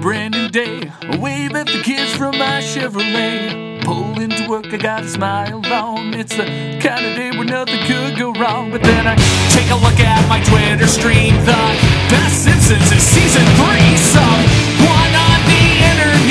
brand new day. I wave at the kids from my Chevrolet. Pull into work, I got a smile on. It's the kind of day where nothing could go wrong. But then I take a look at my Twitter stream. The best Simpsons is season 3, so one on the internet.